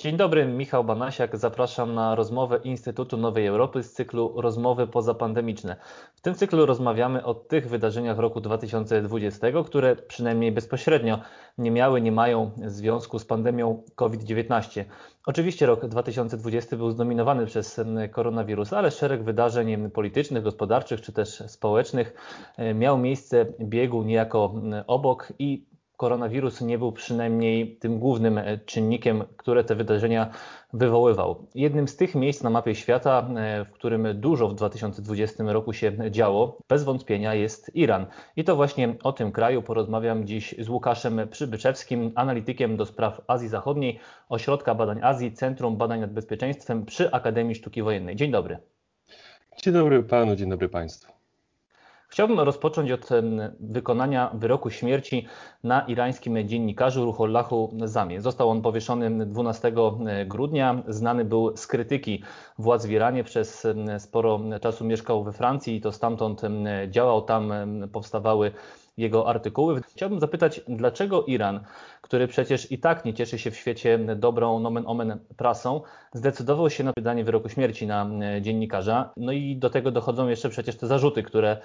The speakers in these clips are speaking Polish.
Dzień dobry, Michał Banasiak. Zapraszam na rozmowę Instytutu Nowej Europy z cyklu Rozmowy pozapandemiczne. W tym cyklu rozmawiamy o tych wydarzeniach roku 2020, które przynajmniej bezpośrednio nie mają związku z pandemią COVID-19. Oczywiście rok 2020 był zdominowany przez koronawirusa, ale szereg wydarzeń politycznych, gospodarczych czy też społecznych miał miejsce, biegł niejako obok i koronawirus nie był przynajmniej tym głównym czynnikiem, które te wydarzenia wywoływał. Jednym z tych miejsc na mapie świata, w którym dużo w 2020 roku się działo, bez wątpienia jest Iran. I to właśnie o tym kraju porozmawiam dziś z Łukaszem Przybyszewskim, analitykiem do spraw Azji Zachodniej, Ośrodka Badań Azji, Centrum Badań nad Bezpieczeństwem przy Akademii Sztuki Wojennej. Dzień dobry. Dzień dobry panu, dzień dobry państwu. Chciałbym rozpocząć od wykonania wyroku śmierci na irańskim dziennikarzu Ruhollahu Zamie. Został on powieszony 12 grudnia. Znany był z krytyki władz w Iranie. Przez sporo czasu mieszkał we Francji i to stamtąd działał. Tam powstawały jego artykuły. Chciałbym zapytać, dlaczego Iran, który przecież i tak nie cieszy się w świecie dobrą, nomen omen, prasą, zdecydował się na wydanie wyroku śmierci na dziennikarza. No i do tego dochodzą jeszcze przecież te zarzuty, które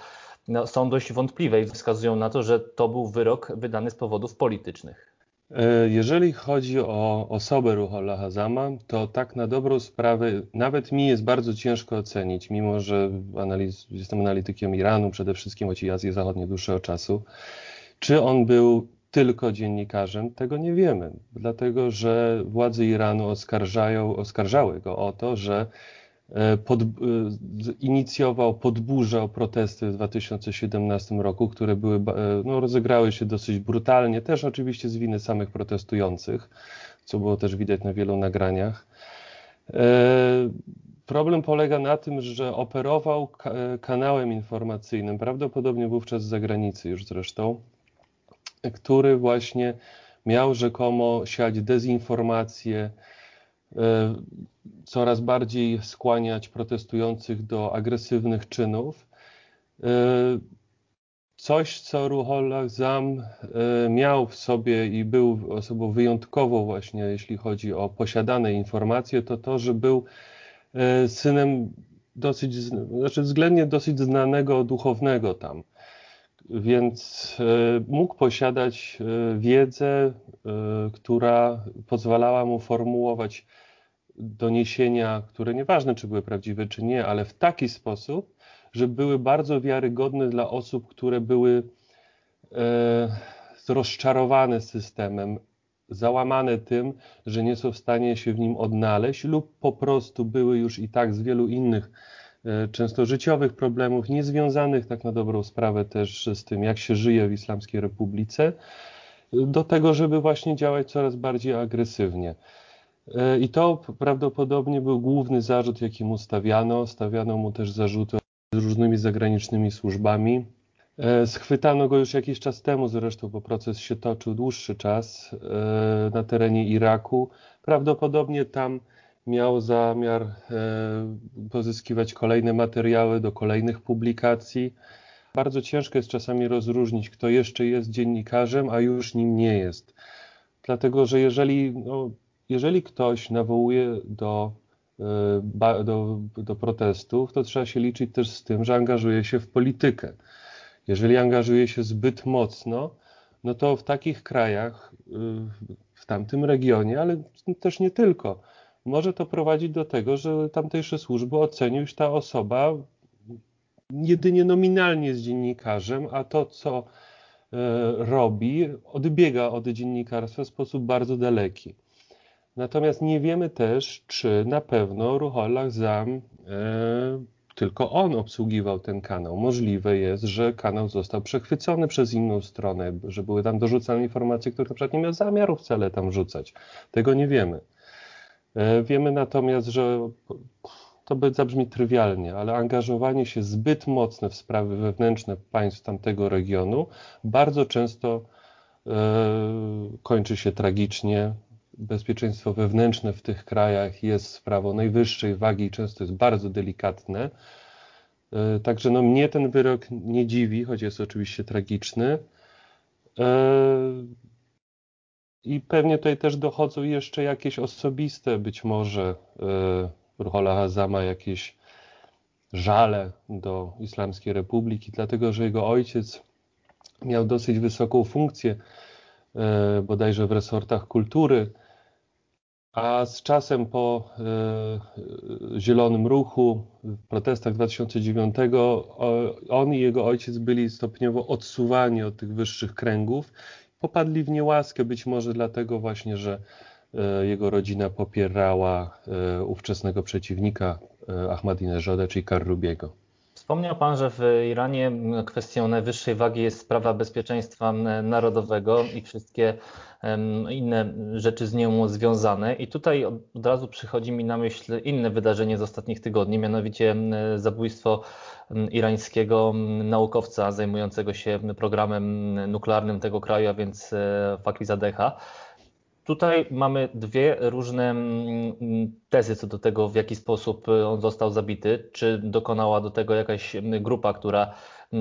są dość wątpliwe i wskazują na to, że to był wyrok wydany z powodów politycznych. Jeżeli chodzi o osobę Ruhollaha Zama, to tak na dobrą sprawę nawet mi jest bardzo ciężko ocenić, mimo że jestem analitykiem Iranu, przede wszystkim o Azji Zachodniej dłuższego czasu. Czy on był tylko dziennikarzem? Tego nie wiemy, dlatego że władze Iranu oskarżały go o to, że podburzał protesty w 2017 roku, które rozegrały się dosyć brutalnie, też oczywiście z winy samych protestujących, co było też widać na wielu nagraniach. Problem polega na tym, że operował kanałem informacyjnym, prawdopodobnie wówczas z zagranicy już zresztą, który właśnie miał rzekomo siać dezinformację, coraz bardziej skłaniać protestujących do agresywnych czynów. Coś, co Ruhollah Zam miał w sobie i był osobą wyjątkową właśnie, jeśli chodzi o posiadane informacje, to to, że był synem względnie dosyć znanego duchownego tam. Więc mógł posiadać wiedzę, która pozwalała mu formułować doniesienia, które nieważne czy były prawdziwe czy nie, ale w taki sposób, że były bardzo wiarygodne dla osób, które były rozczarowane systemem, załamane tym, że nie są w stanie się w nim odnaleźć lub po prostu były już i tak z wielu innych często życiowych problemów, niezwiązanych tak na dobrą sprawę też z tym, jak się żyje w Islamskiej Republice, do tego, żeby właśnie działać coraz bardziej agresywnie. I to prawdopodobnie był główny zarzut, jaki mu stawiano. Stawiano mu też zarzuty z różnymi zagranicznymi służbami. Schwytano go już jakiś czas temu zresztą, bo proces się toczył dłuższy czas na terenie Iraku. Prawdopodobnie tam miał zamiar pozyskiwać kolejne materiały do kolejnych publikacji. Bardzo ciężko jest czasami rozróżnić, kto jeszcze jest dziennikarzem, a już nim nie jest. Dlatego, że jeżeli ktoś nawołuje do protestów, to trzeba się liczyć też z tym, że angażuje się w politykę. Jeżeli angażuje się zbyt mocno, no to w takich krajach, w tamtym regionie, ale też nie tylko, może to prowadzić do tego, że tamtejsze służby ocenią, że ta osoba jedynie nominalnie jest dziennikarzem, a to, co robi, odbiega od dziennikarstwa w sposób bardzo daleki. Natomiast nie wiemy też, czy na pewno Ruhollah Zam, tylko on obsługiwał ten kanał. Możliwe jest, że kanał został przechwycony przez inną stronę, że były tam dorzucane informacje, które na przykład nie miał zamiaru wcale tam rzucać. Tego nie wiemy. Wiemy natomiast, że to zabrzmi trywialnie, ale angażowanie się zbyt mocne w sprawy wewnętrzne państw tamtego regionu bardzo często kończy się tragicznie. Bezpieczeństwo wewnętrzne w tych krajach jest sprawą najwyższej wagi i często jest bardzo delikatne. Także mnie ten wyrok nie dziwi, choć jest oczywiście tragiczny. I pewnie tutaj też dochodzą jeszcze jakieś osobiste, być może Ruhollaha Zama, jakieś żale do Islamskiej Republiki, dlatego że jego ojciec miał dosyć wysoką funkcję, bodajże w resortach kultury, a z czasem po Zielonym Ruchu, w protestach 2009, on i jego ojciec byli stopniowo odsuwani od tych wyższych kręgów. Popadli w niełaskę, być może dlatego właśnie, że jego rodzina popierała ówczesnego przeciwnika Ahmadineżada, czyli Karrubiego. Wspomniał Pan, że w Iranie kwestią najwyższej wagi jest sprawa bezpieczeństwa narodowego i wszystkie inne rzeczy z nią związane. I tutaj od razu przychodzi mi na myśl inne wydarzenie z ostatnich tygodni, mianowicie zabójstwo irańskiego naukowca zajmującego się programem nuklearnym tego kraju, a więc Fakhrizadeha. Tutaj mamy dwie różne tezy co do tego, w jaki sposób on został zabity. Czy dokonała do tego jakaś grupa, która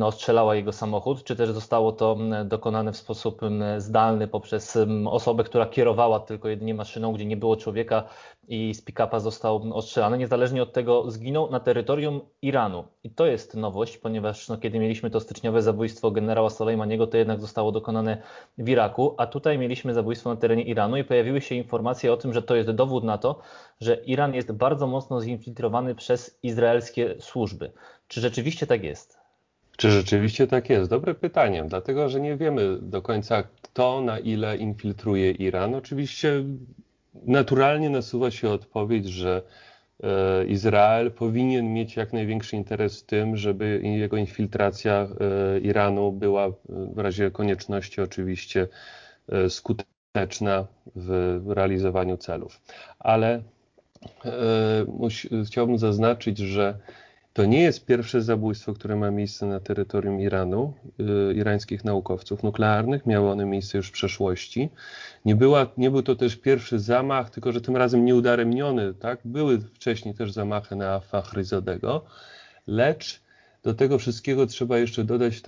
ostrzelała jego samochód, czy też zostało to dokonane w sposób zdalny poprzez osobę, która kierowała tylko jedynie maszyną, gdzie nie było człowieka i z pick-upa został ostrzelany. Niezależnie od tego zginął na terytorium Iranu. I to jest nowość, ponieważ kiedy mieliśmy to styczniowe zabójstwo generała Soleimaniego, to jednak zostało dokonane w Iraku, a tutaj mieliśmy zabójstwo na terenie Iranu i pojawiły się informacje o tym, że to jest dowód na to, że Iran jest bardzo mocno zinfiltrowany przez izraelskie służby. Czy rzeczywiście tak jest? Czy rzeczywiście tak jest? Dobre pytanie, dlatego że nie wiemy do końca, kto na ile infiltruje Iran. Oczywiście naturalnie nasuwa się odpowiedź, że Izrael powinien mieć jak największy interes w tym, żeby jego infiltracja Iranu była w razie konieczności oczywiście skuteczna w realizowaniu celów. Ale chciałbym zaznaczyć, że to nie jest pierwsze zabójstwo, które ma miejsce na terytorium Iranu, irańskich naukowców nuklearnych. Miały one miejsce już w przeszłości. Nie był to też pierwszy zamach, tylko że tym razem nieudaremniony. Tak? Były wcześniej też zamachy na Fakhrizadego, lecz do tego wszystkiego trzeba jeszcze dodać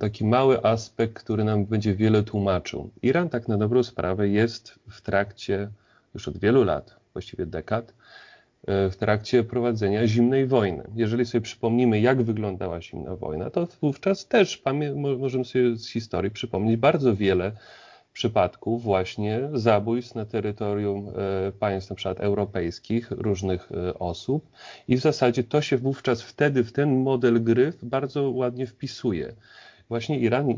taki mały aspekt, który nam będzie wiele tłumaczył. Iran tak na dobrą sprawę jest w trakcie, już od wielu lat, właściwie dekad, w trakcie prowadzenia zimnej wojny. Jeżeli sobie przypomnimy, jak wyglądała zimna wojna, to wówczas też możemy sobie z historii przypomnieć bardzo wiele przypadków właśnie zabójstw na terytorium państw na przykład europejskich, różnych osób i w zasadzie to się wówczas wtedy w ten model gry bardzo ładnie wpisuje. Właśnie Iran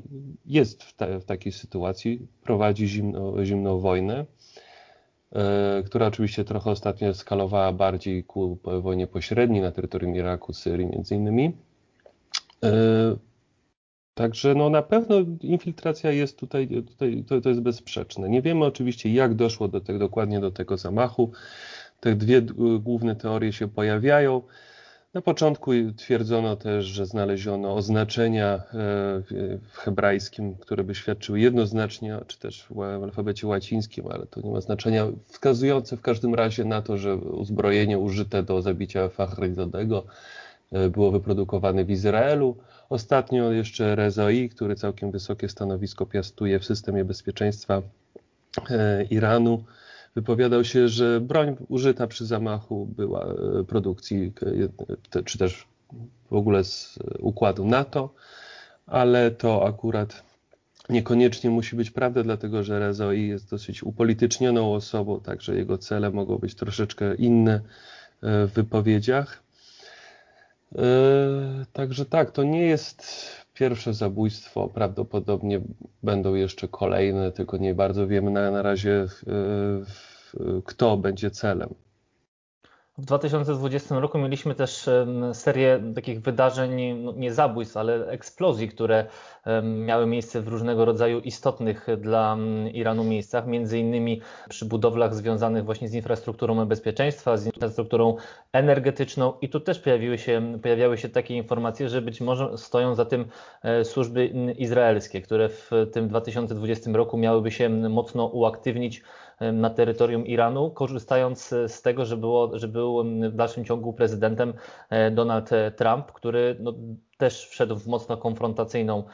jest w takiej sytuacji, prowadzi zimną wojnę, która oczywiście trochę ostatnio eskalowała bardziej ku wojnie pośredniej na terytorium Iraku, Syrii między innymi. Także no na pewno infiltracja jest tutaj to jest bezsprzeczne. Nie wiemy oczywiście, jak doszło dokładnie do tego zamachu. Te dwie główne teorie się pojawiają. Na początku twierdzono też, że znaleziono oznaczenia w hebrajskim, które by świadczyły jednoznacznie, czy też w alfabecie łacińskim, ale to nie ma znaczenia, wskazujące w każdym razie na to, że uzbrojenie użyte do zabicia Fakhrizadego było wyprodukowane w Izraelu. Ostatnio jeszcze Rezaei, który całkiem wysokie stanowisko piastuje w systemie bezpieczeństwa Iranu, wypowiadał się, że broń użyta przy zamachu była produkcji, czy też w ogóle z układu NATO, ale to akurat niekoniecznie musi być prawda, dlatego że Rezaei jest dosyć upolitycznioną osobą, także jego cele mogą być troszeczkę inne w wypowiedziach. Także tak, to nie jest pierwsze zabójstwo, prawdopodobnie będą jeszcze kolejne, tylko nie bardzo wiemy na razie, kto będzie celem. W 2020 roku mieliśmy też serię takich wydarzeń, nie zabójstw, ale eksplozji, które miały miejsce w różnego rodzaju istotnych dla Iranu miejscach, między innymi przy budowlach związanych właśnie z infrastrukturą bezpieczeństwa, z infrastrukturą energetyczną i tu też pojawiały się takie informacje, że być może stoją za tym służby izraelskie, które w tym 2020 roku miałyby się mocno uaktywnić na terytorium Iranu, korzystając z tego, że był w dalszym ciągu prezydentem Donald Trump, który też wszedł w mocno konfrontacyjną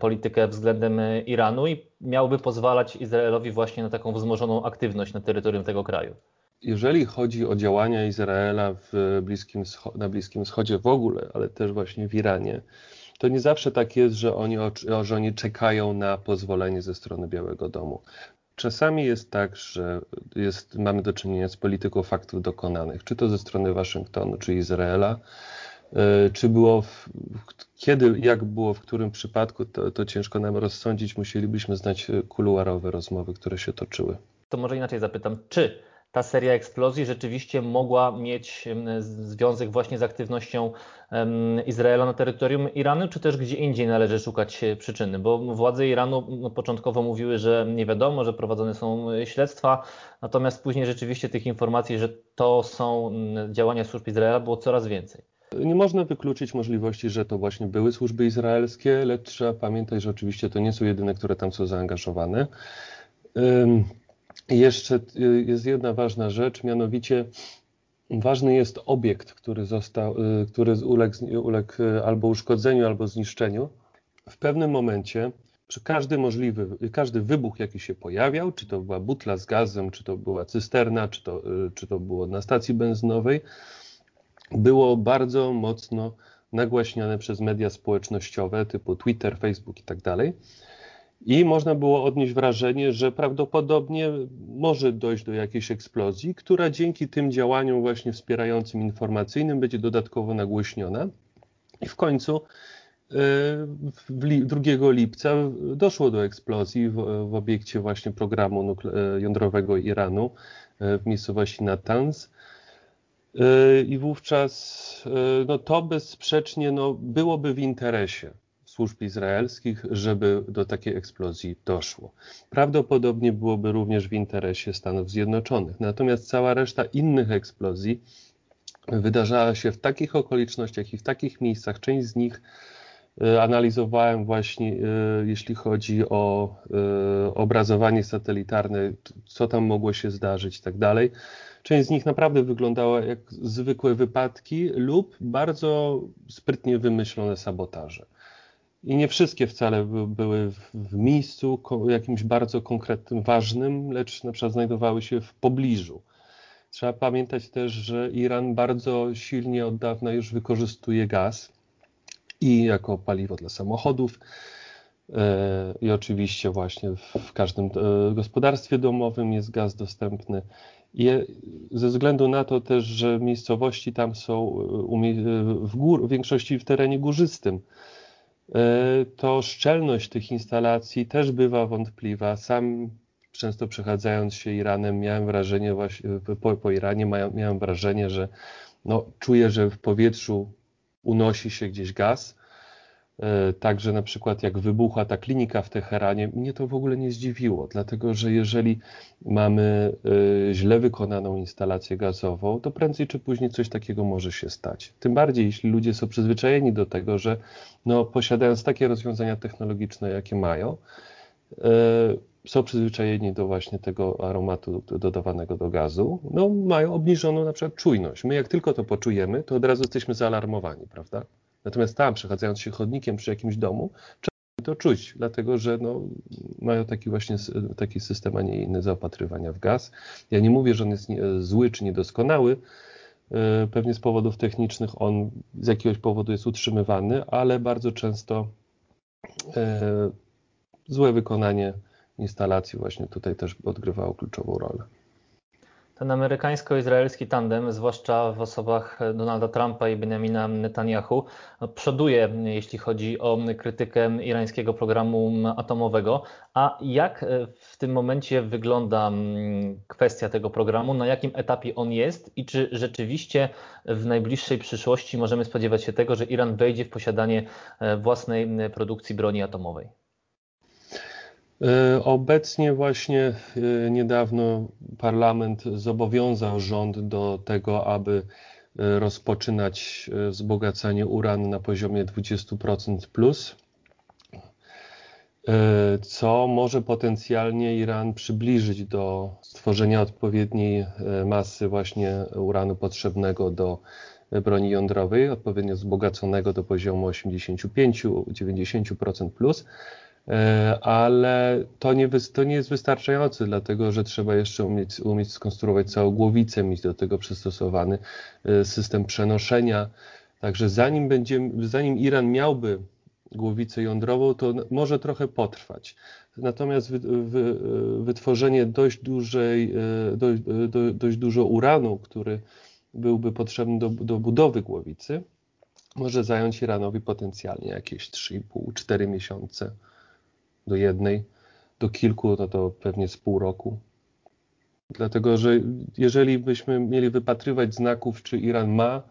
politykę względem Iranu i miałby pozwalać Izraelowi właśnie na taką wzmożoną aktywność na terytorium tego kraju. Jeżeli chodzi o działania Izraela na Bliskim Wschodzie w ogóle, ale też właśnie w Iranie, to nie zawsze tak jest, że oni czekają na pozwolenie ze strony Białego Domu. Czasami jest tak, że mamy do czynienia z polityką faktów dokonanych, czy to ze strony Waszyngtonu, czy Izraela. Czy było, jak było, w którym przypadku, to ciężko nam rozsądzić. Musielibyśmy znać kuluarowe rozmowy, które się toczyły. To może inaczej zapytam, czy ta seria eksplozji rzeczywiście mogła mieć związek właśnie z aktywnością Izraela na terytorium Iranu, czy też gdzie indziej należy szukać przyczyny? Bo władze Iranu początkowo mówiły, że nie wiadomo, że prowadzone są śledztwa, natomiast później rzeczywiście tych informacji, że to są działania służb Izraela, było coraz więcej. Nie można wykluczyć możliwości, że to właśnie były służby izraelskie, lecz trzeba pamiętać, że oczywiście to nie są jedyne, które tam są zaangażowane. Jeszcze jest jedna ważna rzecz, mianowicie ważny jest obiekt, który uległ albo uszkodzeniu, albo zniszczeniu. W pewnym momencie każdy wybuch, jaki się pojawiał, czy to była butla z gazem, czy to była cysterna, czy to było na stacji benzynowej, było bardzo mocno nagłaśniane przez media społecznościowe typu Twitter, Facebook i tak dalej. I można było odnieść wrażenie, że prawdopodobnie może dojść do jakiejś eksplozji, która dzięki tym działaniom właśnie wspierającym informacyjnym będzie dodatkowo nagłośniona. I w końcu 2 lipca doszło do eksplozji w obiekcie właśnie programu jądrowego Iranu w miejscowości Natanz. I wówczas to bezsprzecznie byłoby w interesie służb izraelskich, żeby do takiej eksplozji doszło. Prawdopodobnie byłoby również w interesie Stanów Zjednoczonych. Natomiast cała reszta innych eksplozji wydarzała się w takich okolicznościach i w takich miejscach. Część z nich analizowałem właśnie, jeśli chodzi o obrazowanie satelitarne, co tam mogło się zdarzyć i tak dalej. Część z nich naprawdę wyglądała jak zwykłe wypadki lub bardzo sprytnie wymyślone sabotaże. I nie wszystkie wcale były w miejscu jakimś bardzo konkretnym, ważnym, lecz na przykład znajdowały się w pobliżu. Trzeba pamiętać też, że Iran bardzo silnie od dawna już wykorzystuje gaz i jako paliwo dla samochodów i oczywiście właśnie w każdym gospodarstwie domowym jest gaz dostępny. I ze względu na to też, że miejscowości tam są w większości w terenie górzystym, to szczelność tych instalacji też bywa wątpliwa. Sam często przechadzając się Iranem miałem wrażenie, po Iranie miałem wrażenie, że czuję, że w powietrzu unosi się gdzieś gaz. Także na przykład jak wybuchła ta klinika w Teheranie, mnie to w ogóle nie zdziwiło, dlatego że jeżeli mamy źle wykonaną instalację gazową, to prędzej czy później coś takiego może się stać. Tym bardziej, jeśli ludzie są przyzwyczajeni do tego, że posiadając takie rozwiązania technologiczne, jakie mają, są przyzwyczajeni do właśnie tego aromatu dodawanego do gazu, mają obniżoną na przykład czujność. My jak tylko to poczujemy, to od razu jesteśmy zaalarmowani, prawda? Natomiast tam, przechadzając się chodnikiem przy jakimś domu, trzeba to czuć, dlatego że mają taki system, a nie inny zaopatrywania w gaz. Ja nie mówię, że on jest zły czy niedoskonały. Pewnie z powodów technicznych on z jakiegoś powodu jest utrzymywany, ale bardzo często złe wykonanie instalacji właśnie tutaj też odgrywało kluczową rolę. Ten amerykańsko-izraelski tandem, zwłaszcza w osobach Donalda Trumpa i Benjamina Netanyahu, przoduje, jeśli chodzi o krytykę irańskiego programu atomowego. A jak w tym momencie wygląda kwestia tego programu? Na jakim etapie on jest i czy rzeczywiście w najbliższej przyszłości możemy spodziewać się tego, że Iran wejdzie w posiadanie własnej produkcji broni atomowej? Obecnie właśnie niedawno parlament zobowiązał rząd do tego, aby rozpoczynać wzbogacanie uranu na poziomie 20% plus, co może potencjalnie Iran przybliżyć do stworzenia odpowiedniej masy właśnie uranu potrzebnego do broni jądrowej, odpowiednio wzbogaconego do poziomu 85-90% plus, ale to nie jest wystarczające, dlatego że trzeba jeszcze umieć skonstruować całą głowicę, mieć do tego przystosowany system przenoszenia. Także zanim Iran miałby głowicę jądrową, to może trochę potrwać. Natomiast wytworzenie dość dużo uranu, który byłby potrzebny do budowy głowicy, może zająć Iranowi potencjalnie jakieś 3,5-4 miesiące do jednej, do kilku, no to pewnie z pół roku. Dlatego, że jeżeli byśmy mieli wypatrywać znaków, czy Iran ma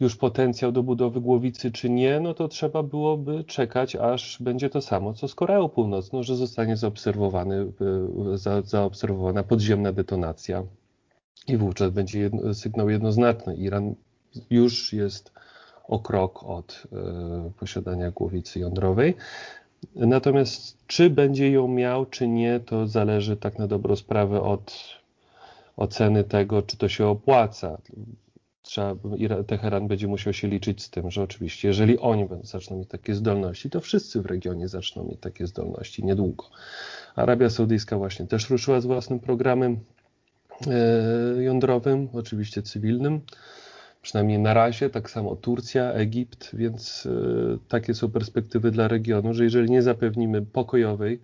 już potencjał do budowy głowicy, czy nie, no to trzeba byłoby czekać, aż będzie to samo, co z Koreą Północną, że zostanie zaobserwowana podziemna detonacja i wówczas będzie sygnał jednoznaczny. Iran już jest o krok od posiadania głowicy jądrowej. Natomiast czy będzie ją miał, czy nie, to zależy tak na dobrą sprawę od oceny tego, czy to się opłaca. Teheran będzie musiał się liczyć z tym, że oczywiście jeżeli oni zaczną mieć takie zdolności, to wszyscy w regionie zaczną mieć takie zdolności niedługo. Arabia Saudyjska właśnie też ruszyła z własnym programem jądrowym, oczywiście cywilnym, przynajmniej na razie, tak samo Turcja, Egipt, więc takie są perspektywy dla regionu, że jeżeli nie zapewnimy pokojowej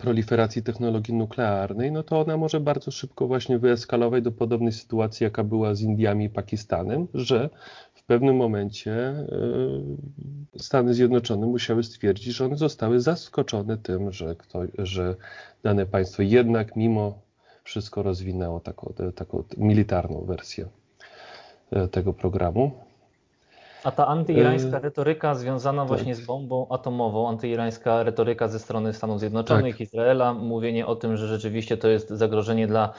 proliferacji technologii nuklearnej, no to ona może bardzo szybko właśnie wyeskalować do podobnej sytuacji, jaka była z Indiami i Pakistanem, że w pewnym momencie Stany Zjednoczone musiały stwierdzić, że one zostały zaskoczone tym, że dane państwo jednak mimo wszystko rozwinęło taką militarną wersję tego programu. A ta antyirańska retoryka związana właśnie z bombą atomową, antyirańska retoryka ze strony Stanów Zjednoczonych, Izraela, mówienie o tym, że rzeczywiście to jest zagrożenie dla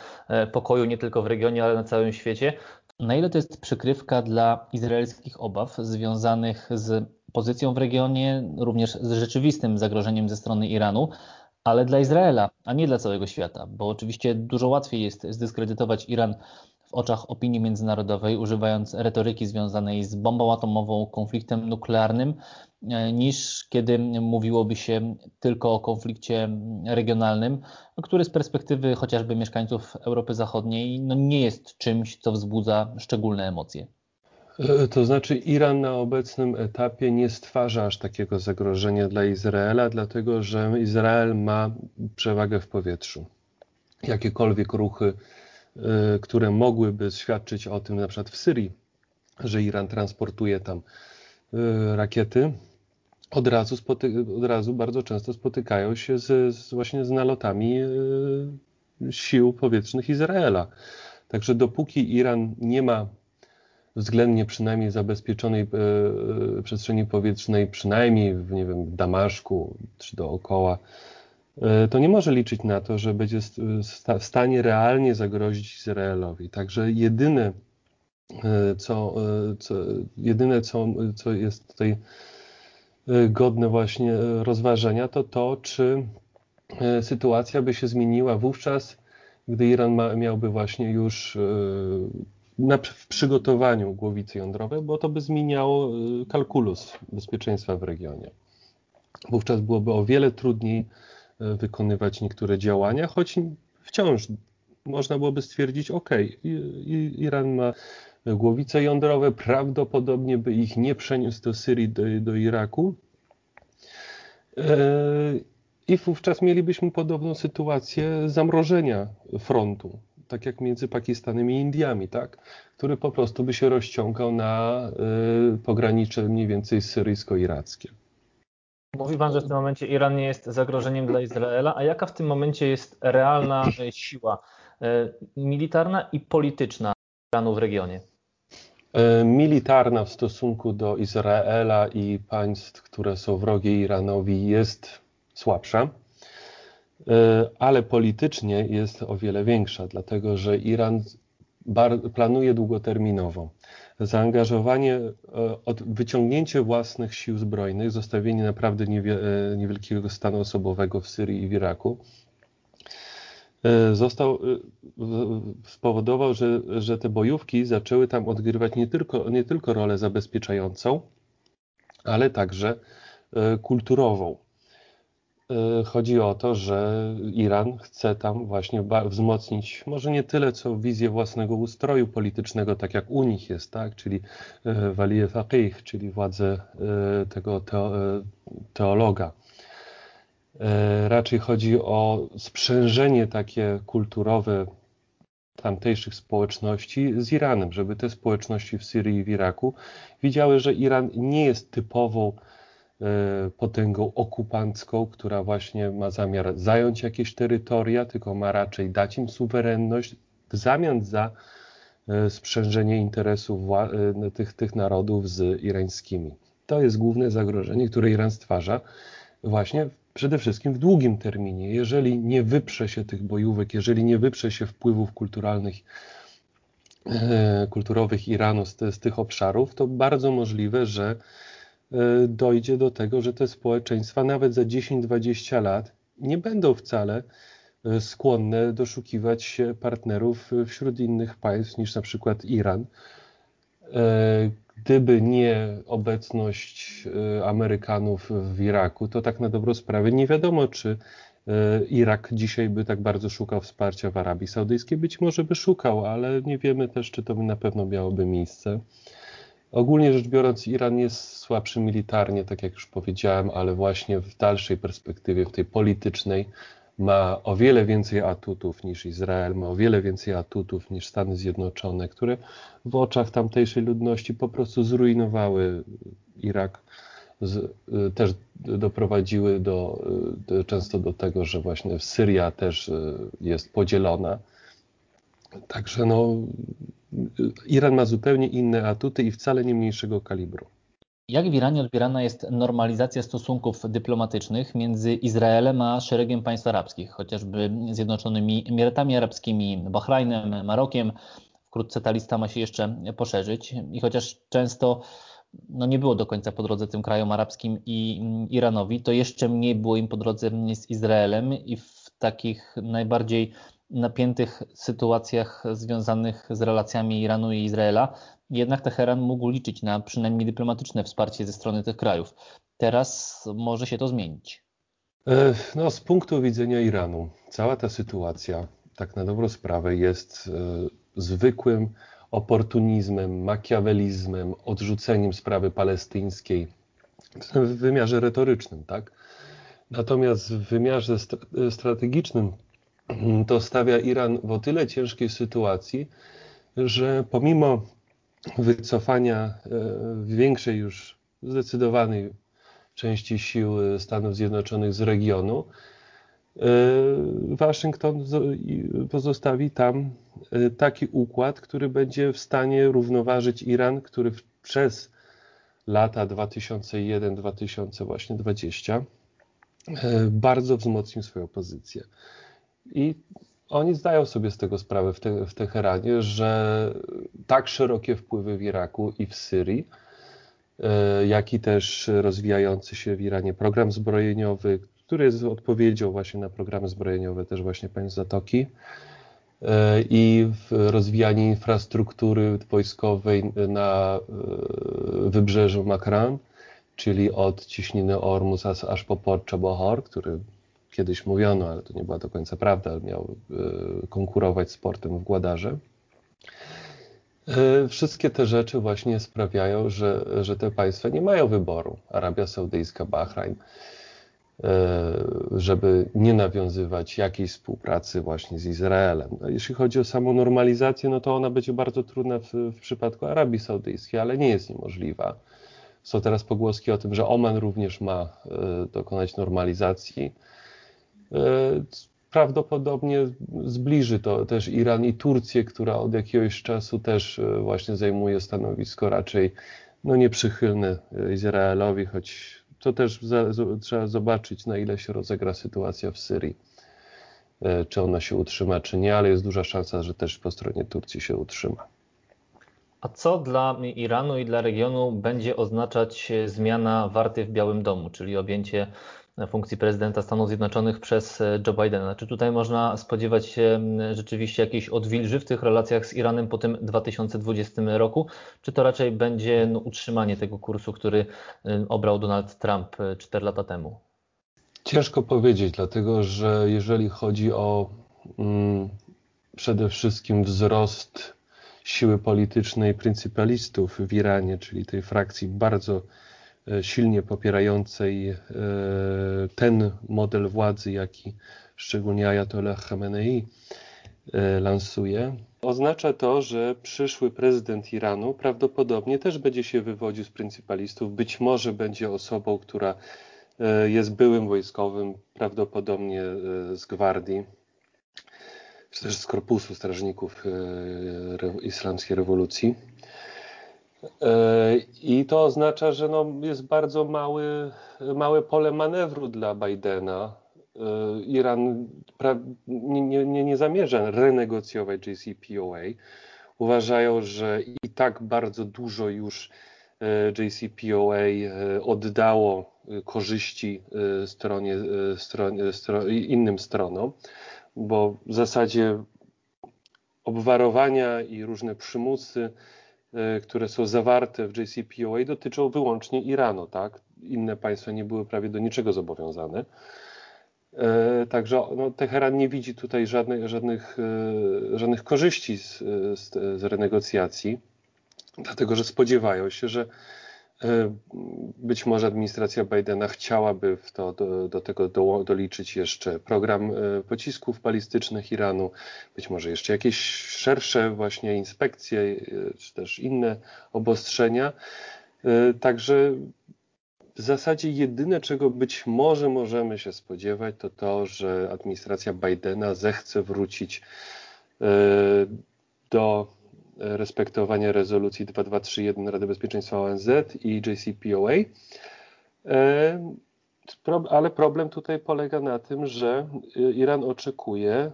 pokoju nie tylko w regionie, ale na całym świecie. Na ile to jest przykrywka dla izraelskich obaw związanych z pozycją w regionie, również z rzeczywistym zagrożeniem ze strony Iranu, ale dla Izraela, a nie dla całego świata, bo oczywiście dużo łatwiej jest zdyskredytować Iran w oczach opinii międzynarodowej, używając retoryki związanej z bombą atomową, konfliktem nuklearnym, niż kiedy mówiłoby się tylko o konflikcie regionalnym, który z perspektywy chociażby mieszkańców Europy Zachodniej nie jest czymś, co wzbudza szczególne emocje. To znaczy Iran na obecnym etapie nie stwarza aż takiego zagrożenia dla Izraela, dlatego że Izrael ma przewagę w powietrzu. Jakiekolwiek ruchy, które mogłyby świadczyć o tym, na przykład w Syrii, że Iran transportuje tam rakiety, od razu bardzo często spotykają się właśnie z nalotami sił powietrznych Izraela. Także dopóki Iran nie ma względnie przynajmniej zabezpieczonej przestrzeni powietrznej, przynajmniej w, nie wiem, Damaszku czy dookoła, to nie może liczyć na to, że będzie w stanie realnie zagrozić Izraelowi. Także jedyne co jest tutaj godne właśnie rozważenia, to to, czy sytuacja by się zmieniła wówczas, gdy Iran miałby właśnie już w przygotowaniu głowicy jądrowej, bo to by zmieniało kalkulus bezpieczeństwa w regionie. Wówczas byłoby o wiele trudniej wykonywać niektóre działania, choć wciąż można byłoby stwierdzić, ok, Iran ma głowice jądrowe, prawdopodobnie by ich nie przeniósł do Syrii, do Iraku. I wówczas mielibyśmy podobną sytuację zamrożenia frontu, tak jak między Pakistanem i Indiami, tak? Który po prostu by się rozciągał na pogranicze mniej więcej syryjsko-irackie. Mówi pan, że w tym momencie Iran nie jest zagrożeniem dla Izraela, a jaka w tym momencie jest realna siła militarna i polityczna Iranu w regionie? Militarna w stosunku do Izraela i państw, które są wrogie Iranowi, jest słabsza, ale politycznie jest o wiele większa, dlatego że Iran planuje długoterminowo. Zaangażowanie, wyciągnięcie własnych sił zbrojnych, zostawienie naprawdę niewielkiego stanu osobowego w Syrii i w Iraku spowodował, że te bojówki zaczęły tam odgrywać nie tylko rolę zabezpieczającą, ale także kulturową. Chodzi o to, że Iran chce tam właśnie wzmocnić może nie tyle, co wizję własnego ustroju politycznego, tak jak u nich jest, tak? Czyli Wali Fakih, czyli władzę tego teologa. Raczej chodzi o sprzężenie takie kulturowe tamtejszych społeczności z Iranem, żeby te społeczności w Syrii i w Iraku widziały, że Iran nie jest typową potęgą okupancką, która właśnie ma zamiar zająć jakieś terytoria, tylko ma raczej dać im suwerenność w zamian za sprzężenie interesów tych narodów z irańskimi. To jest główne zagrożenie, które Iran stwarza właśnie przede wszystkim w długim terminie. Jeżeli nie wyprze się tych bojówek, jeżeli nie wyprze się wpływów kulturowych Iranu z tych obszarów, to bardzo możliwe, że dojdzie do tego, że te społeczeństwa nawet za 10-20 lat nie będą wcale skłonne doszukiwać się partnerów wśród innych państw niż na przykład Iran. Gdyby nie obecność Amerykanów w Iraku, to tak na dobrą sprawę nie wiadomo, czy Irak dzisiaj by tak bardzo szukał wsparcia w Arabii Saudyjskiej. Być może by szukał, ale nie wiemy też, czy to by na pewno miałoby miejsce. Ogólnie rzecz biorąc, Iran jest słabszy militarnie, tak jak już powiedziałem, ale właśnie w dalszej perspektywie, w tej politycznej, ma o wiele więcej atutów niż Izrael, ma o wiele więcej atutów niż Stany Zjednoczone, które w oczach tamtejszej ludności po prostu zrujnowały Irak. Też doprowadziły często do tego, że właśnie Syria też jest podzielona. Także Iran ma zupełnie inne atuty i wcale nie mniejszego kalibru. Jak w Iranie odbierana jest normalizacja stosunków dyplomatycznych między Izraelem a szeregiem państw arabskich, chociażby Zjednoczonymi Emiratami Arabskimi, Bahrajnem, Marokiem? Wkrótce ta lista ma się jeszcze poszerzyć i chociaż często nie było do końca po drodze tym krajom arabskim i Iranowi, to jeszcze mniej było im po drodze z Izraelem i w takich najbardziej napiętych sytuacjach związanych z relacjami Iranu i Izraela, jednak Teheran mógł liczyć na przynajmniej dyplomatyczne wsparcie ze strony tych krajów. Teraz może się to zmienić. Z punktu widzenia Iranu cała ta sytuacja, tak na dobrą sprawę, jest zwykłym oportunizmem, makiawelizmem, odrzuceniem sprawy palestyńskiej w wymiarze retorycznym, tak? Natomiast w wymiarze strategicznym to stawia Iran w o tyle ciężkiej sytuacji, że pomimo wycofania większej już zdecydowanej części sił Stanów Zjednoczonych z regionu, Waszyngton pozostawi tam taki układ, który będzie w stanie równoważyć Iran, który przez lata 2001-2020 bardzo wzmocnił swoją pozycję. I oni zdają sobie z tego sprawę w Teheranie, że tak szerokie wpływy w Iraku i w Syrii, jak i też rozwijający się w Iranie program zbrojeniowy, który jest odpowiedzią właśnie na programy zbrojeniowe też właśnie państw Zatoki i rozwijanie infrastruktury wojskowej na wybrzeżu Makran, czyli od Cieśniny Ormuz aż po Port Chabahar, który kiedyś mówiono, ale to nie była do końca prawda, miał konkurować z portem w Gwadarze. Wszystkie te rzeczy właśnie sprawiają, że te państwa nie mają wyboru. Arabia Saudyjska, Bahrajn, żeby nie nawiązywać jakiejś współpracy właśnie z Izraelem. Jeśli chodzi o samą normalizację, to ona będzie bardzo trudna w przypadku Arabii Saudyjskiej, ale nie jest niemożliwa. Są teraz pogłoski o tym, że Oman również ma dokonać normalizacji. Prawdopodobnie zbliży to też Iran i Turcję, która od jakiegoś czasu też właśnie zajmuje stanowisko raczej nieprzychylne Izraelowi, choć to też trzeba zobaczyć, na ile się rozegra sytuacja w Syrii. Czy ona się utrzyma, czy nie, ale jest duża szansa, że też po stronie Turcji się utrzyma. A co dla Iranu i dla regionu będzie oznaczać zmiana warty w Białym Domu, czyli objęcie funkcji prezydenta Stanów Zjednoczonych przez Joe Bidena. Czy tutaj można spodziewać się rzeczywiście jakiejś odwilży w tych relacjach z Iranem po tym 2020 roku? Czy to raczej będzie utrzymanie tego kursu, który obrał Donald Trump 4 lata temu? Ciężko powiedzieć, dlatego że jeżeli chodzi o przede wszystkim wzrost siły politycznej pryncypalistów w Iranie, czyli tej frakcji bardzo silnie popierającej ten model władzy, jaki szczególnie Ajatollah Chamenei lansuje, oznacza to, że przyszły prezydent Iranu prawdopodobnie też będzie się wywodził z pryncypalistów, być może będzie osobą, która jest byłym wojskowym, prawdopodobnie z Gwardii, czy też z Korpusu Strażników Islamskiej Rewolucji. I to oznacza, że jest bardzo małe pole manewru dla Bidena. Iran nie zamierza renegocjować JCPOA. Uważają, że i tak bardzo dużo już JCPOA oddało korzyści innym stronom, bo w zasadzie obwarowania i różne przymusy, które są zawarte w JCPOA, dotyczą wyłącznie Iranu, tak? Inne państwa nie były prawie do niczego zobowiązane. Także Teheran nie widzi tutaj żadnych korzyści z renegocjacji, dlatego że spodziewają się, że być może administracja Bidena chciałaby w to, do tego doliczyć jeszcze program pocisków balistycznych Iranu, być może jeszcze jakieś szersze właśnie inspekcje, czy też inne obostrzenia. Także w zasadzie jedyne, czego być może możemy się spodziewać, to to, że administracja Bidena zechce wrócić do respektowania rezolucji 2231 Rady Bezpieczeństwa ONZ i JCPOA, ale problem tutaj polega na tym, że Iran oczekuje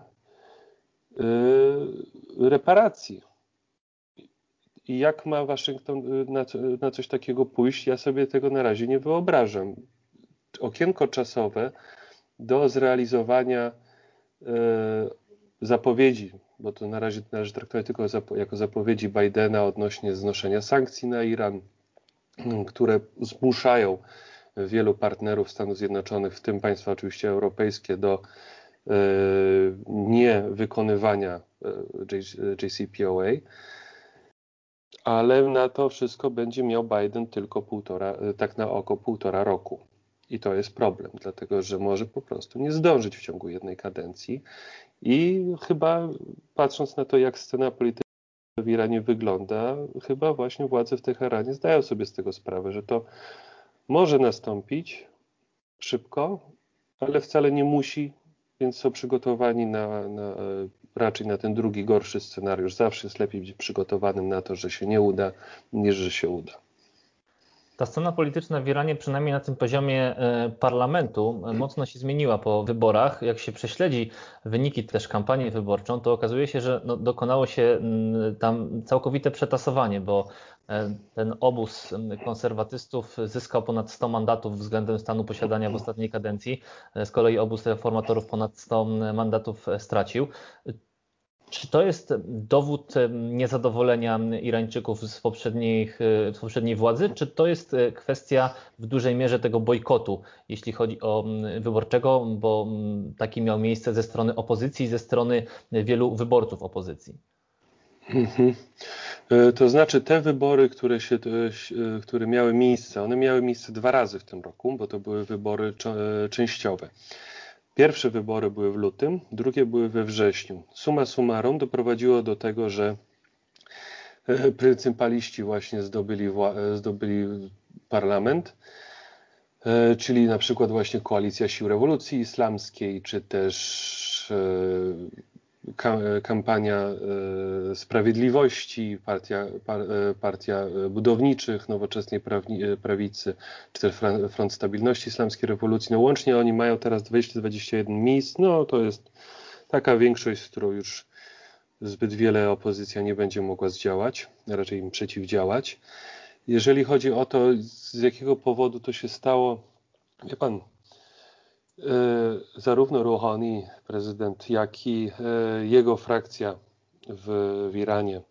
reparacji. I jak ma Waszyngton na coś takiego pójść? Ja sobie tego na razie nie wyobrażam. Okienko czasowe do zrealizowania zapowiedzi, bo to na razie należy traktować tylko jako zapowiedzi Bidena odnośnie znoszenia sankcji na Iran, które zmuszają wielu partnerów Stanów Zjednoczonych, w tym państwa oczywiście europejskie, do niewykonywania JCPOA, ale na to wszystko będzie miał Biden tylko półtora roku. I to jest problem, dlatego że może po prostu nie zdążyć w ciągu jednej kadencji. I chyba patrząc na to, jak scena polityczna w Iranie wygląda, chyba właśnie władze w Teheranie zdają sobie z tego sprawę, że to może nastąpić szybko, ale wcale nie musi, więc są przygotowani raczej na ten drugi, gorszy scenariusz. Zawsze jest lepiej być przygotowanym na to, że się nie uda, niż że się uda. Ta scena polityczna w Iranie, przynajmniej na tym poziomie parlamentu, mocno się zmieniła po wyborach. Jak się prześledzi wyniki też kampanii wyborczą, to okazuje się, że dokonało się tam całkowite przetasowanie, bo ten obóz konserwatystów zyskał ponad 100 mandatów względem stanu posiadania w ostatniej kadencji. Z kolei obóz reformatorów ponad 100 mandatów stracił. Czy to jest dowód niezadowolenia Irańczyków z poprzedniej władzy, czy to jest kwestia w dużej mierze tego bojkotu, jeśli chodzi o wyborczego, bo taki miał miejsce ze strony opozycji, ze strony wielu wyborców opozycji? To znaczy te wybory, które miały miejsce, one miały miejsce 2 razy w tym roku, bo to były wybory częściowe. Pierwsze wybory były w lutym, drugie były we wrześniu. Summa summarum doprowadziło do tego, że pryncypaliści właśnie zdobyli parlament, czyli na przykład właśnie Koalicja Sił Rewolucji Islamskiej, czy też kampania Sprawiedliwości, partia Budowniczych, Nowoczesnej Prawicy, czy też Front Stabilności Islamskiej Rewolucji. Łącznie oni mają teraz 221 miejsc. To jest taka większość, z którą już zbyt wiele opozycja nie będzie mogła zdziałać, raczej im przeciwdziałać. Jeżeli chodzi o to, z jakiego powodu to się stało, wie pan, zarówno Rouhani, prezydent, jak i jego frakcja w Iranie,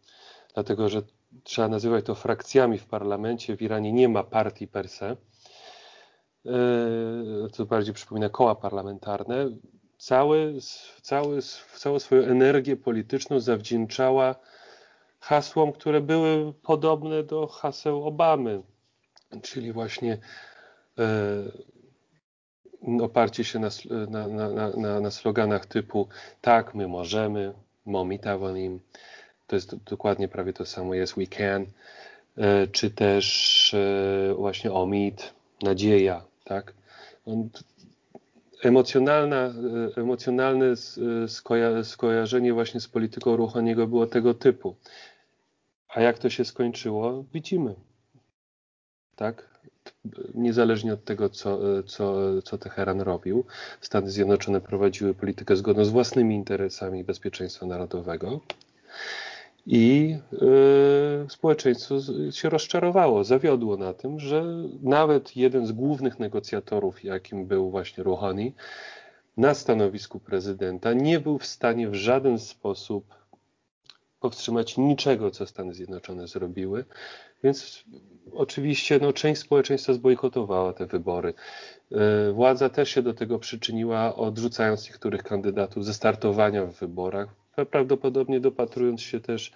dlatego że trzeba nazywać to frakcjami w parlamencie. W Iranie nie ma partii per se, co bardziej przypomina koła parlamentarne. Całą swoją energię polityczną zawdzięczała hasłom, które były podobne do haseł Obamy, czyli właśnie oparcie się na sloganach typu tak, my możemy, momita wonim, to jest dokładnie prawie to samo, jest we can, czy też właśnie omid, nadzieja, tak? Emocjonalne skojarzenie właśnie z polityką Rouhaniego było tego typu. A jak to się skończyło, widzimy. Tak? Niezależnie od tego, co Teheran robił, Stany Zjednoczone prowadziły politykę zgodną z własnymi interesami bezpieczeństwa narodowego i społeczeństwo się rozczarowało, zawiodło na tym, że nawet jeden z głównych negocjatorów, jakim był właśnie Rouhani, na stanowisku prezydenta nie był w stanie w żaden sposób powstrzymać niczego, co Stany Zjednoczone zrobiły, więc oczywiście część społeczeństwa zbojkotowała te wybory. Władza też się do tego przyczyniła, odrzucając niektórych kandydatów ze startowania w wyborach, prawdopodobnie dopatrując się też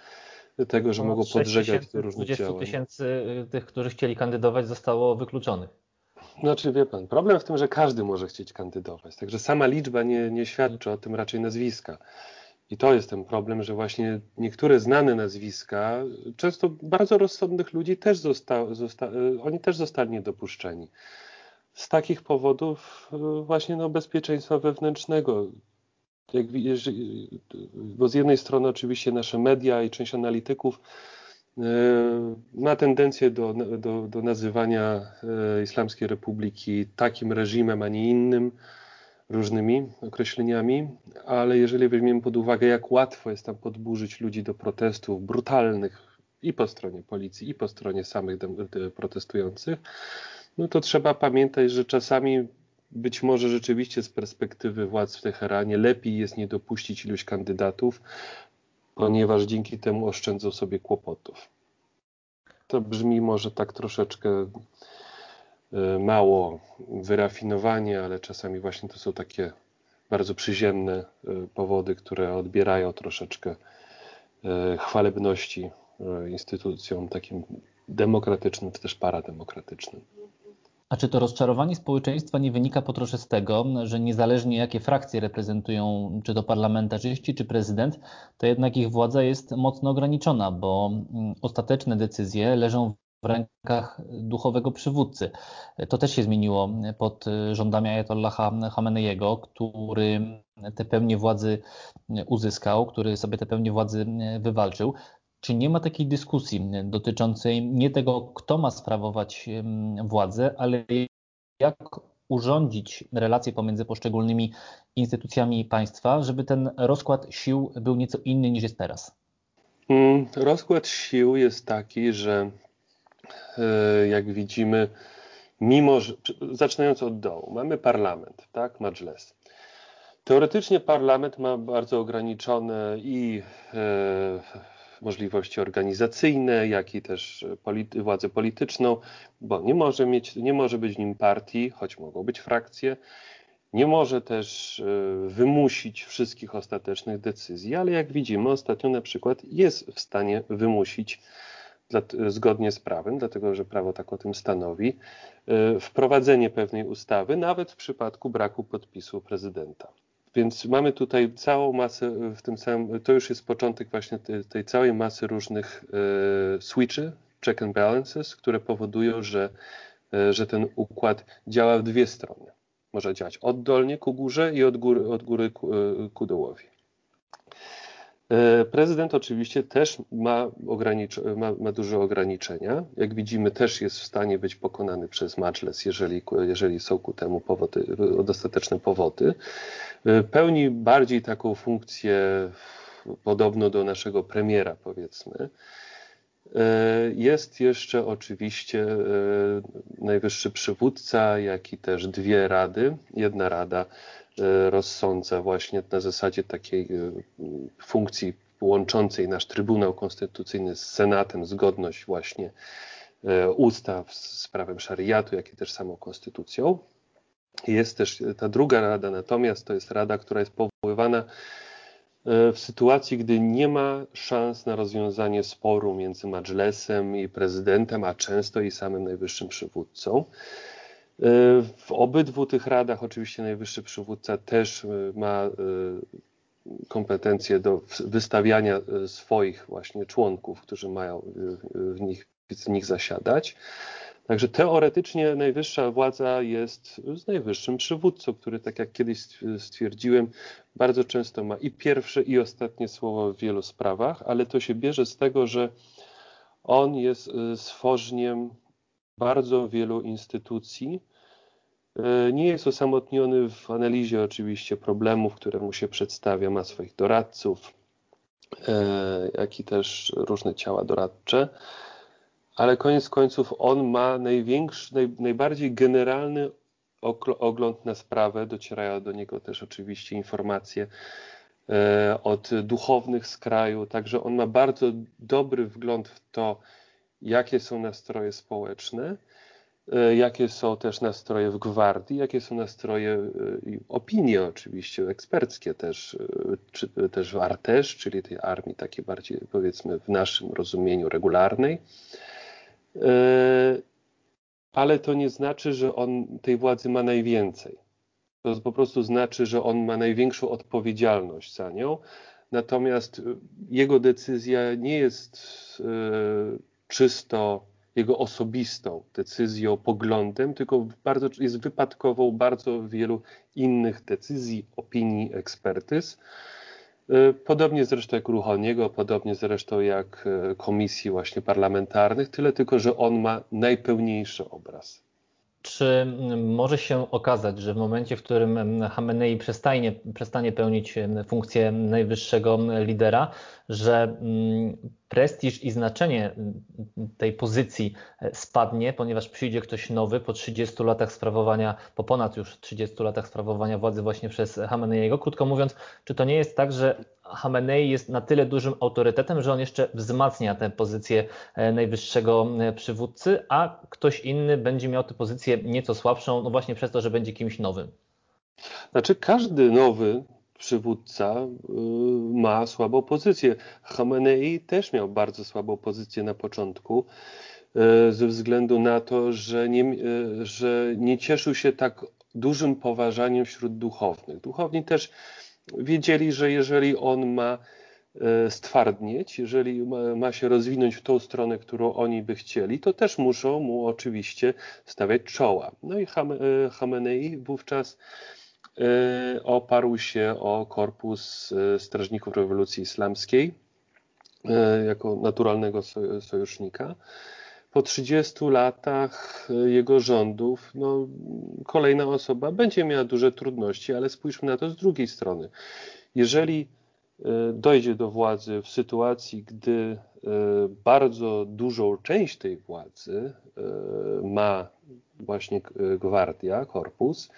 tego, że mogą podżegać do różnych działań. 20 000 tych, którzy chcieli kandydować, zostało wykluczonych. Znaczy, wie pan, problem w tym, że każdy może chcieć kandydować, także sama liczba nie świadczy o tym, raczej nazwiska. I to jest ten problem, że właśnie niektóre znane nazwiska, często bardzo rozsądnych ludzi, też oni też zostali niedopuszczeni. Z takich powodów właśnie bezpieczeństwa wewnętrznego. Bo z jednej strony oczywiście nasze media i część analityków ma tendencję do nazywania Islamskiej Republiki takim reżimem, a nie innym, różnymi określeniami, ale jeżeli weźmiemy pod uwagę, jak łatwo jest tam podburzyć ludzi do protestów brutalnych i po stronie policji, i po stronie samych protestujących, to trzeba pamiętać, że czasami być może rzeczywiście z perspektywy władz w Teheranie lepiej jest nie dopuścić iluś kandydatów, ponieważ dzięki temu oszczędzą sobie kłopotów. To brzmi może tak troszeczkę mało wyrafinowanie, ale czasami właśnie to są takie bardzo przyziemne powody, które odbierają troszeczkę chwalebności instytucjom takim demokratycznym, czy też parademokratycznym. A czy to rozczarowanie społeczeństwa nie wynika po trosze z tego, że niezależnie jakie frakcje reprezentują, czy to parlamentarzyści, czy prezydent, to jednak ich władza jest mocno ograniczona, bo ostateczne decyzje leżą w rękach duchowego przywódcy. To też się zmieniło pod rządami Ajatollaha Chameneiego, który te pełnię władzy uzyskał, który sobie te pełnię władzy wywalczył. Czy nie ma takiej dyskusji dotyczącej nie tego, kto ma sprawować władzę, ale jak urządzić relacje pomiędzy poszczególnymi instytucjami państwa, żeby ten rozkład sił był nieco inny niż jest teraz? Rozkład sił jest taki, że jak widzimy, mimo że, zaczynając od dołu, mamy parlament, tak, Madżlis. Teoretycznie parlament ma bardzo ograniczone i możliwości organizacyjne, jak i też władzę polityczną, bo nie może być w nim partii, choć mogą być frakcje, nie może też wymusić wszystkich ostatecznych decyzji, ale jak widzimy ostatnio na przykład jest w stanie wymusić zgodnie z prawem, dlatego że prawo tak o tym stanowi, wprowadzenie pewnej ustawy, nawet w przypadku braku podpisu prezydenta. Więc mamy tutaj całą masę w tym samym, to już jest początek właśnie tej całej masy różnych switchy, check and balances, które powodują, że ten układ działa w dwie strony. Może działać oddolnie ku górze i od góry ku dołowi. Prezydent oczywiście też ma duże ograniczenia. Jak widzimy, też jest w stanie być pokonany przez Madżlis, jeżeli są ku temu dostateczne powody. Pełni bardziej taką funkcję podobną do naszego premiera, powiedzmy. Jest jeszcze oczywiście najwyższy przywódca, jak i też dwie rady. Jedna rada rozsądza właśnie na zasadzie takiej funkcji łączącej nasz Trybunał Konstytucyjny z Senatem, zgodność właśnie ustaw z prawem szariatu, jak i też samą konstytucją. Jest też ta druga rada, natomiast to jest rada, która jest powoływana w sytuacji, gdy nie ma szans na rozwiązanie sporu między Madżlesem i prezydentem, a często i samym najwyższym przywódcą. W obydwu tych radach oczywiście najwyższy przywódca też ma kompetencje do wystawiania swoich właśnie członków, którzy mają w nich zasiadać. Także teoretycznie najwyższa władza jest z najwyższym przywódcą, który, tak jak kiedyś stwierdziłem, bardzo często ma i pierwsze, i ostatnie słowo w wielu sprawach, ale to się bierze z tego, że on jest stworzeniem bardzo wielu instytucji. Nie jest osamotniony w analizie oczywiście problemów, które mu się przedstawia, ma swoich doradców, jak i też różne ciała doradcze. Ale koniec końców on ma najbardziej generalny ogląd na sprawę. Docierają do niego też oczywiście informacje od duchownych z kraju. Także on ma bardzo dobry wgląd w to, jakie są nastroje społeczne, jakie są też nastroje w Gwardii, jakie są nastroje i opinie oczywiście eksperckie też, czy też w Arteż, czyli tej armii takiej bardziej, powiedzmy, w naszym rozumieniu regularnej. Ale to nie znaczy, że on tej władzy ma najwięcej. To po prostu znaczy, że on ma największą odpowiedzialność za nią. Natomiast jego decyzja nie jest czysto jego osobistą decyzją, poglądem, tylko bardzo jest wypadkową bardzo wielu innych decyzji, opinii, ekspertyz. Podobnie zresztą jak Ruholniego, podobnie zresztą jak komisji właśnie parlamentarnych, tyle tylko, że on ma najpełniejszy obraz. Czy może się okazać, że w momencie, w którym Chamenei przestanie pełnić funkcję najwyższego lidera, że prestiż i znaczenie tej pozycji spadnie, ponieważ przyjdzie ktoś nowy po ponad już 30 latach sprawowania władzy właśnie przez Chameneiego? Krótko mówiąc, czy to nie jest tak, że Chamenei jest na tyle dużym autorytetem, że on jeszcze wzmacnia tę pozycję najwyższego przywódcy, a ktoś inny będzie miał tę pozycję nieco słabszą, no właśnie przez to, że będzie kimś nowym? Znaczy każdy nowy przywódca ma słabą pozycję. Chamenei też miał bardzo słabą pozycję na początku ze względu na to, że nie cieszył się tak dużym poważaniem wśród duchownych. Duchowni też wiedzieli, że jeżeli on ma stwardnieć, jeżeli ma się rozwinąć w tą stronę, którą oni by chcieli, to też muszą mu oczywiście stawiać czoła. No i Chamenei wówczas oparł się o Korpus Strażników Rewolucji Islamskiej jako naturalnego sojusznika. Po 30 latach jego rządów kolejna osoba będzie miała duże trudności, ale spójrzmy na to z drugiej strony. Jeżeli dojdzie do władzy w sytuacji, gdy bardzo dużą część tej władzy ma właśnie Gwardia, Korpus,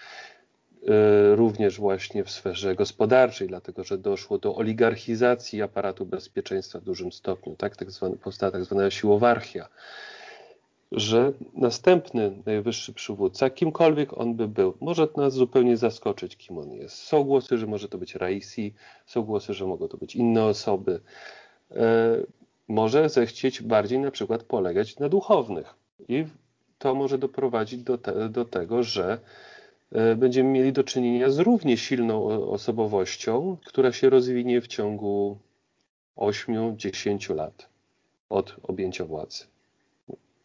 również właśnie w sferze gospodarczej, dlatego że doszło do oligarchizacji aparatu bezpieczeństwa w dużym stopniu, powstała tak zwana siłowarchia, że następny najwyższy przywódca, kimkolwiek on by był, może nas zupełnie zaskoczyć, kim on jest. Są głosy, że może to być Raisi, są głosy, że mogą to być inne osoby. Może zechcieć bardziej na przykład polegać na duchownych i to może doprowadzić do tego, że będziemy mieli do czynienia z równie silną osobowością, która się rozwinie w ciągu 8-10 lat od objęcia władzy.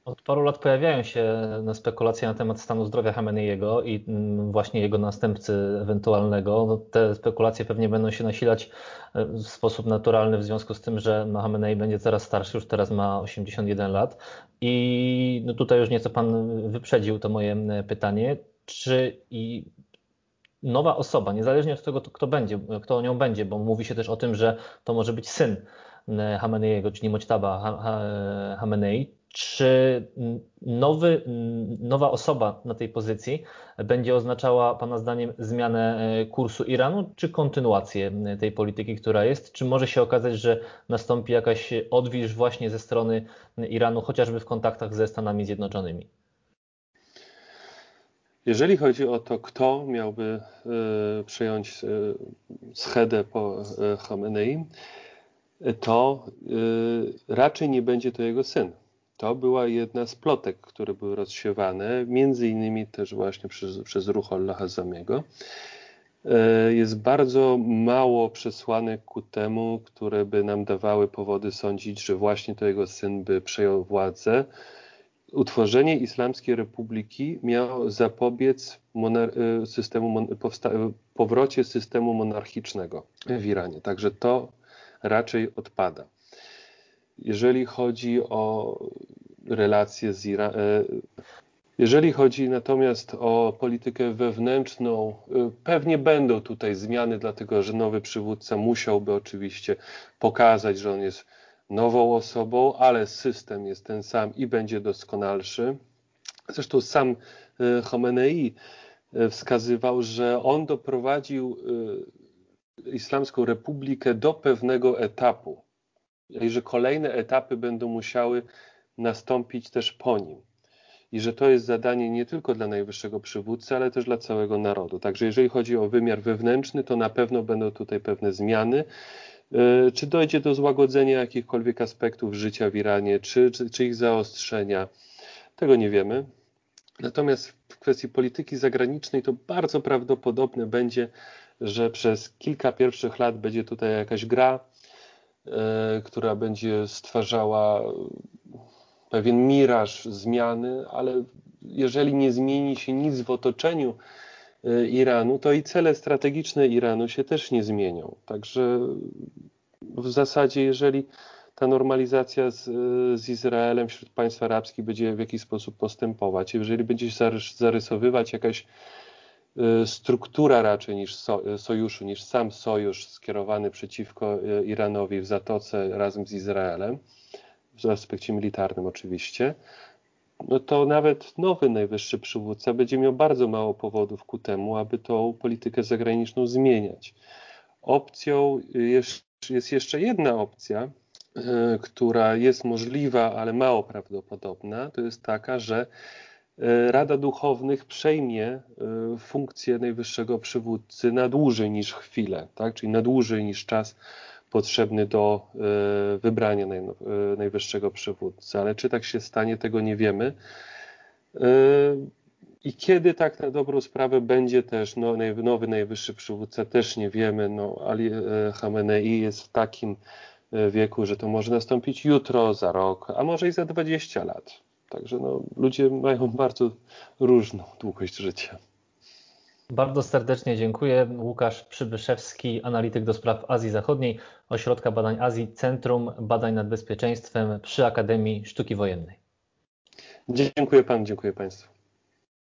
Od paru lat pojawiają się spekulacje na temat stanu zdrowia Chameneiego i właśnie jego następcy ewentualnego. Te spekulacje pewnie będą się nasilać w sposób naturalny w związku z tym, że Chamenei będzie coraz starszy, już teraz ma 81 lat. I tutaj już nieco pan wyprzedził to moje pytanie. Czy i nowa osoba, niezależnie od tego, kto nią będzie, bo mówi się też o tym, że to może być syn Chameneiego, czyli Moćtaba Chamenei, czy nowa osoba na tej pozycji będzie oznaczała Pana zdaniem zmianę kursu Iranu, czy kontynuację tej polityki, która jest? Czy może się okazać, że nastąpi jakaś odwilż właśnie ze strony Iranu, chociażby w kontaktach ze Stanami Zjednoczonymi? Jeżeli chodzi o to, kto miałby przejąć schedę po Chamenei, to raczej nie będzie to jego syn. To była jedna z plotek, które były rozsiewane, między innymi też właśnie przez Ruhollaha Zamiego. Jest bardzo mało przesłanek ku temu, które by nam dawały powody sądzić, że właśnie to jego syn by przejął władzę. Utworzenie Islamskiej Republiki miało zapobiec powrocie systemu monarchicznego w Iranie. Także to raczej odpada. Jeżeli chodzi o relacje z Iranem, jeżeli chodzi natomiast o politykę wewnętrzną, pewnie będą tutaj zmiany, dlatego że nowy przywódca musiałby oczywiście pokazać, że on jest nową osobą, ale system jest ten sam i będzie doskonalszy. Zresztą sam Chamenei wskazywał, że on doprowadził Islamską Republikę do pewnego etapu i że kolejne etapy będą musiały nastąpić też po nim. I że to jest zadanie nie tylko dla najwyższego przywódcy, ale też dla całego narodu. Także jeżeli chodzi o wymiar wewnętrzny, to na pewno będą tutaj pewne zmiany. Czy dojdzie do złagodzenia jakichkolwiek aspektów życia w Iranie, czy ich zaostrzenia, tego nie wiemy. Natomiast w kwestii polityki zagranicznej to bardzo prawdopodobne będzie, że przez kilka pierwszych lat będzie tutaj jakaś gra, która będzie stwarzała pewien miraż zmiany, ale jeżeli nie zmieni się nic w otoczeniu Iranu, to i cele strategiczne Iranu się też nie zmienią. Także w zasadzie, jeżeli ta normalizacja z Izraelem wśród państw arabskich będzie w jakiś sposób postępować, jeżeli będzie się zarysowywać jakaś struktura raczej niż sojuszu, niż sam sojusz skierowany przeciwko Iranowi w Zatoce razem z Izraelem, w aspekcie militarnym oczywiście, no to nawet nowy najwyższy przywódca będzie miał bardzo mało powodów ku temu, aby tą politykę zagraniczną zmieniać. Opcją jest jeszcze jedna opcja, która jest możliwa, ale mało prawdopodobna, to jest taka, że Rada Duchownych przejmie funkcję najwyższego przywódcy na dłużej niż chwilę, tak? Czyli na dłużej niż czas potrzebny do wybrania najwyższego przywódcy. Ale czy tak się stanie, tego nie wiemy. I kiedy tak na dobrą sprawę będzie też nowy najwyższy przywódca, też nie wiemy. Ali Chamenei jest w takim wieku, że to może nastąpić jutro, za rok, a może i za 20 lat. Także ludzie mają bardzo różną długość życia. Bardzo serdecznie dziękuję. Łukasz Przybyszewski, analityk do spraw Azji Zachodniej, Ośrodka Badań Azji, Centrum Badań nad Bezpieczeństwem przy Akademii Sztuki Wojennej. Dziękuję Panu, dziękuję Państwu.